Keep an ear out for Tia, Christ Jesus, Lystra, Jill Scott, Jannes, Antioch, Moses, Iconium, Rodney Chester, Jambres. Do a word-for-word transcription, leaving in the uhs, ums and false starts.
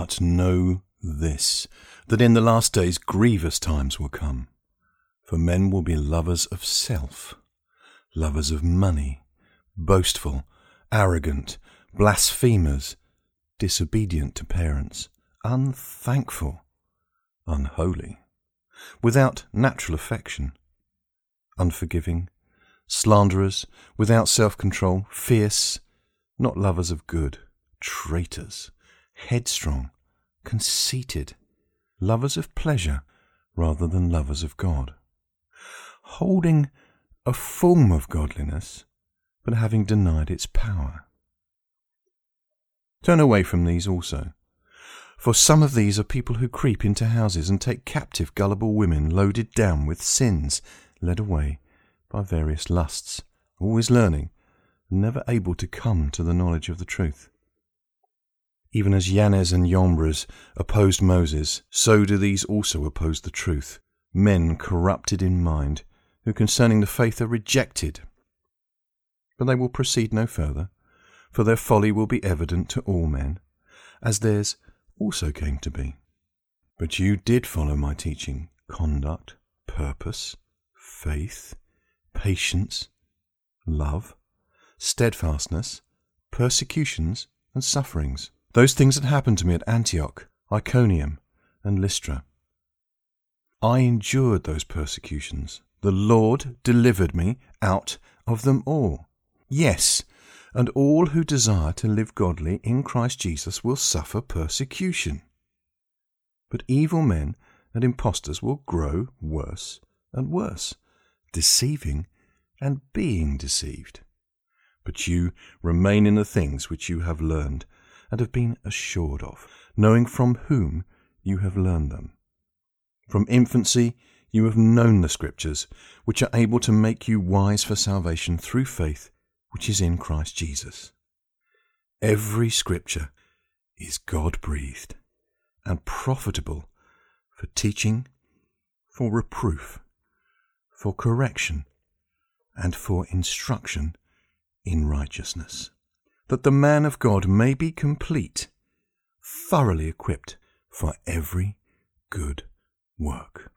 But know this, that in the last days grievous times will come. For men will be lovers of self, lovers of money, boastful, arrogant, blasphemers, disobedient to parents, unthankful, unholy, without natural affection, unforgiving, slanderers, without self-control, fierce, not lovers of good, traitors, headstrong, conceited, lovers of pleasure rather than lovers of God, holding a form of godliness but having denied its power. Turn away from these also, for some of these are people who creep into houses and take captive gullible women loaded down with sins, led away by various lusts, always learning, and never able to come to the knowledge of the truth. Even as Jannes and Jambres opposed Moses, so do these also oppose the truth, men corrupted in mind, who concerning the faith are rejected. But they will proceed no further, for their folly will be evident to all men, as theirs also came to be. But you did follow my teaching, conduct, purpose, faith, patience, love, steadfastness, persecutions and sufferings. Those things that happened to me at Antioch, Iconium, and Lystra. I endured those persecutions. The Lord delivered me out of them all. Yes, and all who desire to live godly in Christ Jesus will suffer persecution. But evil men and impostors will grow worse and worse, deceiving and being deceived. But you remain in the things which you have learned and have been assured of, knowing from whom you have learned them. From infancy you have known the Scriptures, which are able to make you wise for salvation through faith which is in Christ Jesus. Every Scripture is God-breathed and profitable for teaching, for reproof, for correction, and for instruction in righteousness, that the man of God may be complete, thoroughly equipped for every good work.